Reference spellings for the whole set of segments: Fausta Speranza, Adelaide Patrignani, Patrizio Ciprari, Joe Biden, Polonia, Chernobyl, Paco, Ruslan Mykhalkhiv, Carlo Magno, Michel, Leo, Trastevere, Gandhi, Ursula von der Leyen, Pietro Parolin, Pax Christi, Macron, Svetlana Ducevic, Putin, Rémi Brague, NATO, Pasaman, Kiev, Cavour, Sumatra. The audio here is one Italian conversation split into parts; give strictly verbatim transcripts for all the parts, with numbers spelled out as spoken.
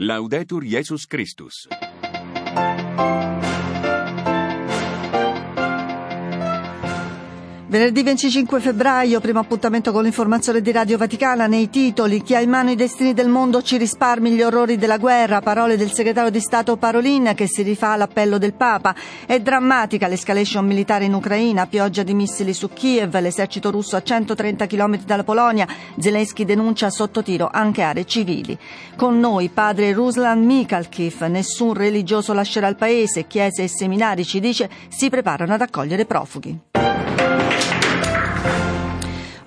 Laudetur Jesus Christus. Venerdì venticinque febbraio, primo appuntamento con l'informazione di Radio Vaticana. Nei titoli: chi ha in mano i destini del mondo ci risparmi gli orrori della guerra, parole del segretario di Stato Parolin che si rifà all'appello del Papa. È drammatica l'escalation militare in Ucraina, pioggia di missili su Kiev, l'esercito russo a centotrenta chilometri dalla Polonia, Zelensky denuncia sotto tiro anche aree civili. Con noi padre Ruslan Mykhalkhiv, nessun religioso lascerà il paese, chiese e seminari, ci dice, si preparano ad accogliere profughi.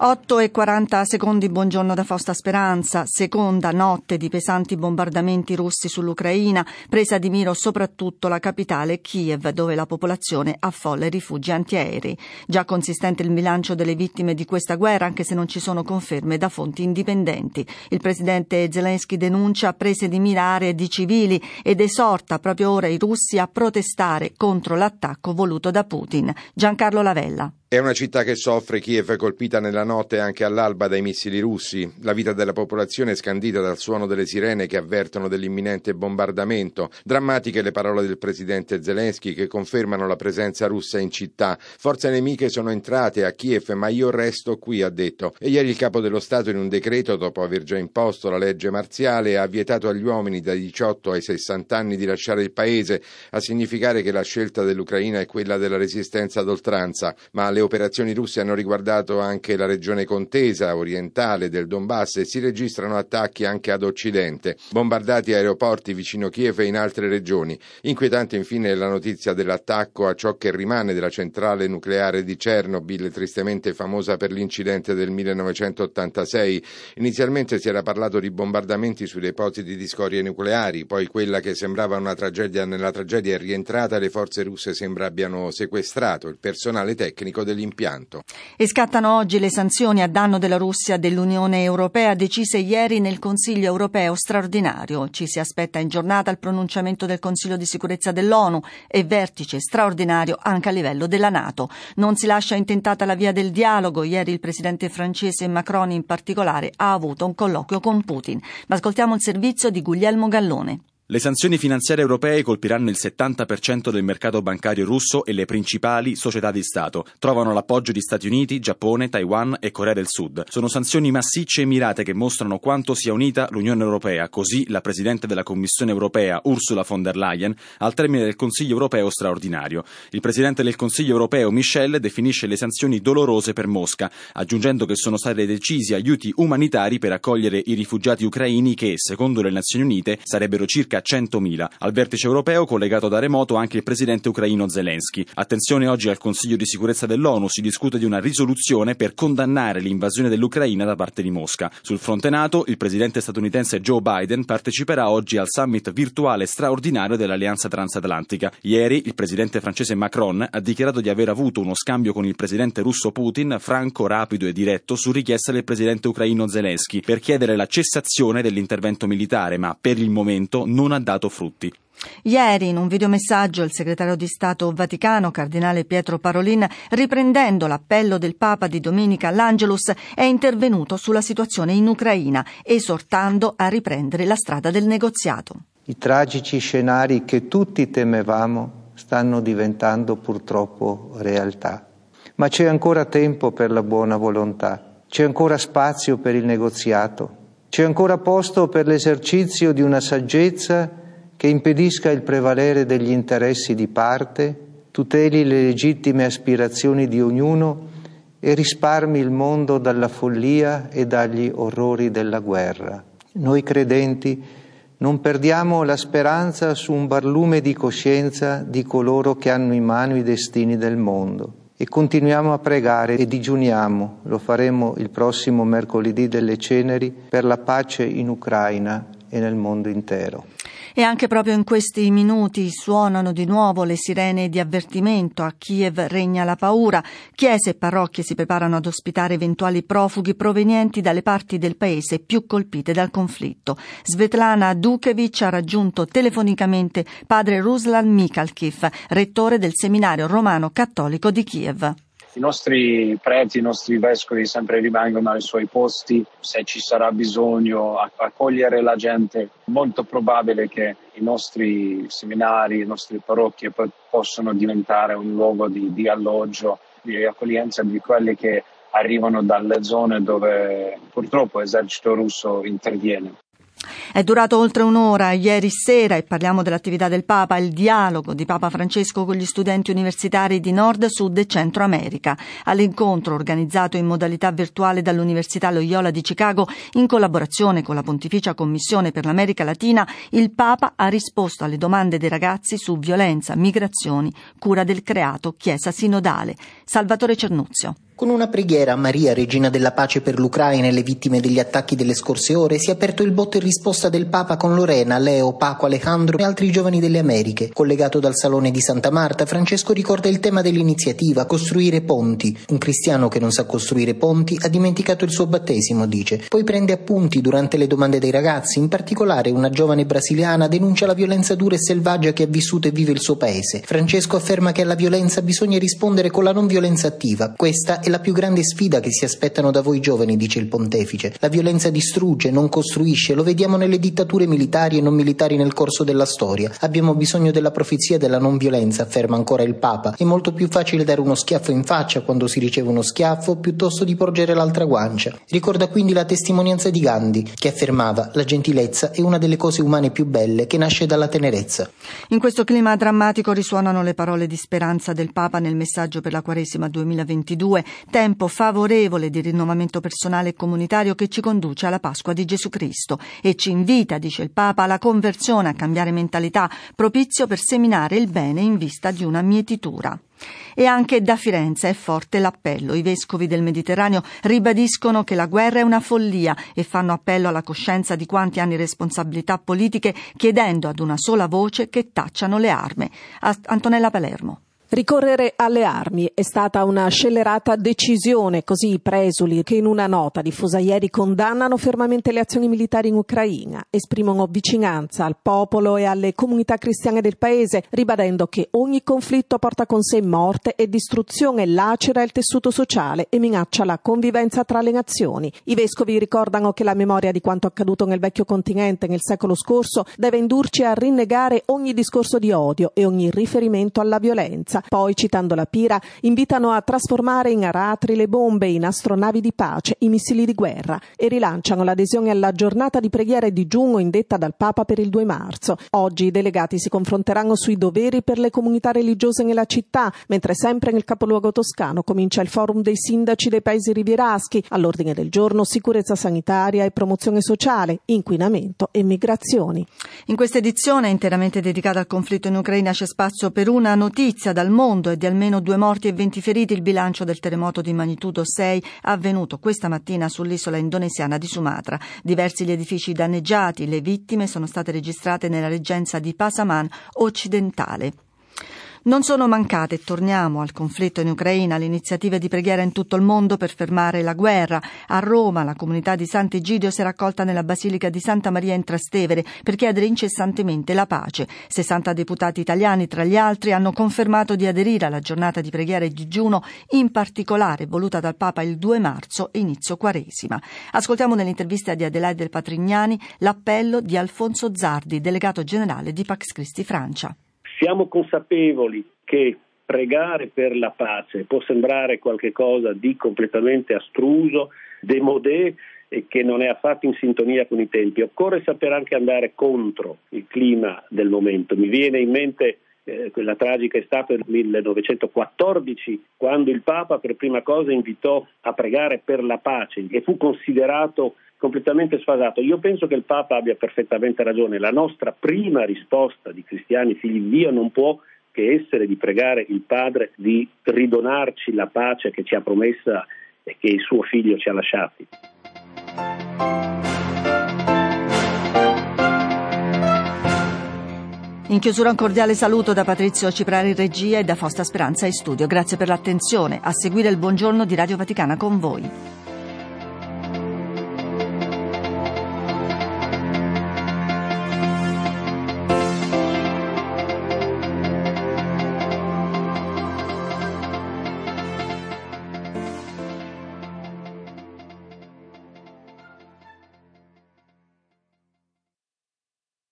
otto e quaranta secondi, buongiorno da Fausta Speranza. Seconda notte di pesanti bombardamenti russi sull'Ucraina, presa di mira soprattutto la capitale Kiev, dove la popolazione affolla i rifugi antiaerei. Già consistente il bilancio delle vittime di questa guerra, anche se non ci sono conferme da fonti indipendenti. Il presidente Zelensky denuncia prese di mira aree di civili ed esorta proprio ora i russi a protestare contro l'attacco voluto da Putin. Giancarlo Lavella. È una città che soffre, Kiev, colpita nella notte e anche all'alba dai missili russi. La vita della popolazione è scandita dal suono delle sirene che avvertono dell'imminente bombardamento. Drammatiche le parole del presidente Zelensky che confermano la presenza russa in città. Forze nemiche sono entrate a Kiev, ma io resto qui, ha detto. E ieri il capo dello Stato in un decreto, dopo aver già imposto la legge marziale, ha vietato agli uomini dai diciotto ai sessanta anni di lasciare il paese, a significare che la scelta dell'Ucraina è quella della resistenza ad oltranza. Ma le Le operazioni russe hanno riguardato anche la regione contesa orientale del Donbass e si registrano attacchi anche ad occidente, bombardati aeroporti vicino Kiev e in altre regioni. Inquietante infine la notizia dell'attacco a ciò che rimane della centrale nucleare di Chernobyl, tristemente famosa per l'incidente del millenovecentottantasei. Inizialmente si era parlato di bombardamenti sui depositi di scorie nucleari, poi quella che sembrava una tragedia nella tragedia è rientrata e le forze russe sembra abbiano sequestrato il personale tecnico del dell'impianto. E scattano oggi le sanzioni a danno della Russia dell'Unione Europea, decise ieri nel Consiglio Europeo straordinario. Ci si aspetta in giornata il pronunciamento del Consiglio di Sicurezza dell'ONU e vertice straordinario anche a livello della NATO. Non si lascia intentata la via del dialogo. Ieri il presidente francese Macron in particolare ha avuto un colloquio con Putin. Ma ascoltiamo il servizio di Guglielmo Gallone. Le sanzioni finanziarie europee colpiranno il settanta per cento del mercato bancario russo e le principali società di Stato. Trovano l'appoggio di Stati Uniti, Giappone, Taiwan e Corea del Sud. Sono sanzioni massicce e mirate che mostrano quanto sia unita l'Unione Europea. Così la Presidente della Commissione Europea, Ursula von der Leyen, al termine del Consiglio Europeo straordinario. Il Presidente del Consiglio Europeo, Michel, definisce le sanzioni dolorose per Mosca, aggiungendo che sono stati decisi aiuti umanitari per accogliere i rifugiati ucraini che, secondo le Nazioni Unite, sarebbero circa centomila. Al vertice europeo, collegato da remoto, anche il presidente ucraino Zelensky. Attenzione oggi al Consiglio di Sicurezza dell'ONU, si discute di una risoluzione per condannare l'invasione dell'Ucraina da parte di Mosca. Sul fronte NATO, il presidente statunitense Joe Biden parteciperà oggi al summit virtuale straordinario dell'Alleanza Transatlantica. Ieri il presidente francese Macron ha dichiarato di aver avuto uno scambio con il presidente russo Putin, franco, rapido e diretto, su richiesta del presidente ucraino Zelensky, per chiedere la cessazione dell'intervento militare, ma per il momento non ha dato frutti. Ieri in un videomessaggio il segretario di Stato Vaticano, cardinale Pietro Parolin, riprendendo l'appello del Papa di domenica all'Angelus, è intervenuto sulla situazione in Ucraina, esortando a riprendere la strada del negoziato. I tragici scenari che tutti temevamo stanno diventando purtroppo realtà, ma c'è ancora tempo per la buona volontà, c'è ancora spazio per il negoziato. C'è ancora posto per l'esercizio di una saggezza che impedisca il prevalere degli interessi di parte, tuteli le legittime aspirazioni di ognuno e risparmi il mondo dalla follia e dagli orrori della guerra. Noi credenti non perdiamo la speranza su un barlume di coscienza di coloro che hanno in mano i destini del mondo. E continuiamo a pregare e digiuniamo, lo faremo il prossimo mercoledì delle ceneri, per la pace in Ucraina e nel mondo intero. E anche proprio in questi minuti suonano di nuovo le sirene di avvertimento. A Kiev regna la paura. Chiese e parrocchie si preparano ad ospitare eventuali profughi provenienti dalle parti del paese più colpite dal conflitto. Svetlana Ducevic ha raggiunto telefonicamente padre Ruslan Mykhalkhiv, rettore del seminario romano cattolico di Kiev. I nostri preti, i nostri vescovi sempre rimangono ai suoi posti, se ci sarà bisogno accogliere la gente. Molto probabile che i nostri seminari, le nostre parrocchie possano diventare un luogo di, di alloggio, di accoglienza di quelli che arrivano dalle zone dove purtroppo l'esercito russo interviene. È durato oltre un'ora ieri sera e parliamo dell'attività del Papa, il dialogo di Papa Francesco con gli studenti universitari di Nord, Sud e Centro America. All'incontro organizzato in modalità virtuale dall'Università Loyola di Chicago in collaborazione con la Pontificia Commissione per l'America Latina, il Papa ha risposto alle domande dei ragazzi su violenza, migrazioni, cura del creato, Chiesa sinodale. Salvatore Cernuzio. Con una preghiera a Maria, regina della pace per l'Ucraina e le vittime degli attacchi delle scorse ore, si è aperto il botto in risposta del Papa con Lorena, Leo, Paco, Alejandro e altri giovani delle Americhe. Collegato dal Salone di Santa Marta, Francesco ricorda il tema dell'iniziativa, costruire ponti. Un cristiano che non sa costruire ponti ha dimenticato il suo battesimo, dice. Poi prende appunti durante le domande dei ragazzi, in particolare una giovane brasiliana denuncia la violenza dura e selvaggia che ha vissuto e vive il suo paese. Francesco afferma che alla violenza bisogna rispondere con la non violenza attiva. Questa è la più grande sfida che si aspettano da voi giovani, dice il pontefice. La violenza distrugge, non costruisce, lo vediamo nelle dittature militari e non militari nel corso della storia. Abbiamo bisogno della profezia della non violenza, afferma ancora il Papa. È molto più facile dare uno schiaffo in faccia quando si riceve uno schiaffo piuttosto di porgere l'altra guancia. Ricorda quindi la testimonianza di Gandhi, che affermava: la gentilezza è una delle cose umane più belle, che nasce dalla tenerezza. In questo clima drammatico risuonano le parole di speranza del Papa nel messaggio per la Quaresima duemilaventidue. Tempo favorevole di rinnovamento personale e comunitario che ci conduce alla Pasqua di Gesù Cristo e ci invita, dice il Papa, alla conversione, a cambiare mentalità, propizio per seminare il bene in vista di una mietitura. E anche da Firenze è forte l'appello. I vescovi del Mediterraneo ribadiscono che la guerra è una follia e fanno appello alla coscienza di quanti hanno responsabilità politiche, chiedendo ad una sola voce che tacciano le armi. Antonella Palermo. Ricorrere alle armi è stata una scellerata decisione, così i presuli che in una nota diffusa ieri condannano fermamente le azioni militari in Ucraina, esprimono vicinanza al popolo e alle comunità cristiane del paese, ribadendo che ogni conflitto porta con sé morte e distruzione, lacera il tessuto sociale e minaccia la convivenza tra le nazioni. I vescovi ricordano che la memoria di quanto accaduto nel vecchio continente nel secolo scorso deve indurci a rinnegare ogni discorso di odio e ogni riferimento alla violenza. Poi, citando la Pira, invitano a trasformare in aratri le bombe, in astronavi di pace i missili di guerra e rilanciano l'adesione alla giornata di preghiera e digiuno indetta dal Papa per il due marzo. Oggi i delegati si confronteranno sui doveri per le comunità religiose nella città, mentre sempre nel capoluogo toscano comincia il forum dei sindaci dei paesi rivieraschi. All'ordine del giorno sicurezza sanitaria e promozione sociale, inquinamento e migrazioni. In questa edizione interamente dedicata al conflitto in Ucraina c'è spazio per una notizia dal mondo e di almeno due morti e venti feriti, il bilancio del terremoto di magnitudo sei avvenuto questa mattina sull'isola indonesiana di Sumatra. Diversi gli edifici danneggiati, le vittime sono state registrate nella reggenza di Pasaman occidentale. Non sono mancate, torniamo al conflitto in Ucraina, le iniziative di preghiera in tutto il mondo per fermare la guerra. A Roma la comunità di Sant'Egidio si è raccolta nella Basilica di Santa Maria in Trastevere per chiedere incessantemente la pace. sessanta deputati italiani, tra gli altri, hanno confermato di aderire alla giornata di preghiera e digiuno, in particolare voluta dal Papa il due marzo, inizio Quaresima. Ascoltiamo nell'intervista di Adelaide Patrignani l'appello di Alfonso Zardi, delegato generale di Pax Christi Francia. Siamo consapevoli che pregare per la pace può sembrare qualcosa di completamente astruso, démodé e che non è affatto in sintonia con i tempi. Occorre saper anche andare contro il clima del momento. Mi viene in mente eh, quella tragica estate del millenovecentoquattordici, quando il Papa per prima cosa invitò a pregare per la pace e fu considerato completamente sfasato. Io penso che il Papa abbia perfettamente ragione. La nostra prima risposta di cristiani figli di Dio non può che essere di pregare il Padre di ridonarci la pace che ci ha promessa e che il suo figlio ci ha lasciati. In chiusura un cordiale saluto da Patrizio Ciprari regia e da Fausta Speranza in studio. Grazie per l'attenzione. A seguire il buongiorno di Radio Vaticana con voi.